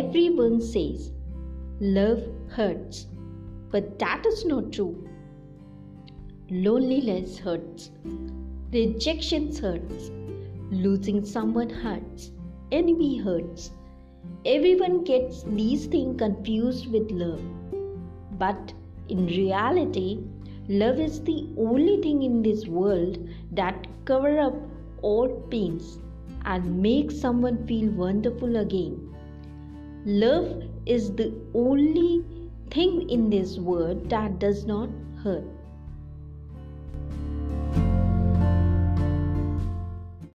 Everyone says love hurts, but that is not true. Loneliness hurts, rejection hurts, losing someone hurts, envy hurts. Everyone gets these things confused with love. But in reality, love is the only thing in this world that covers up all pains and makes someone feel wonderful again. Love is the only thing in this world that does not hurt.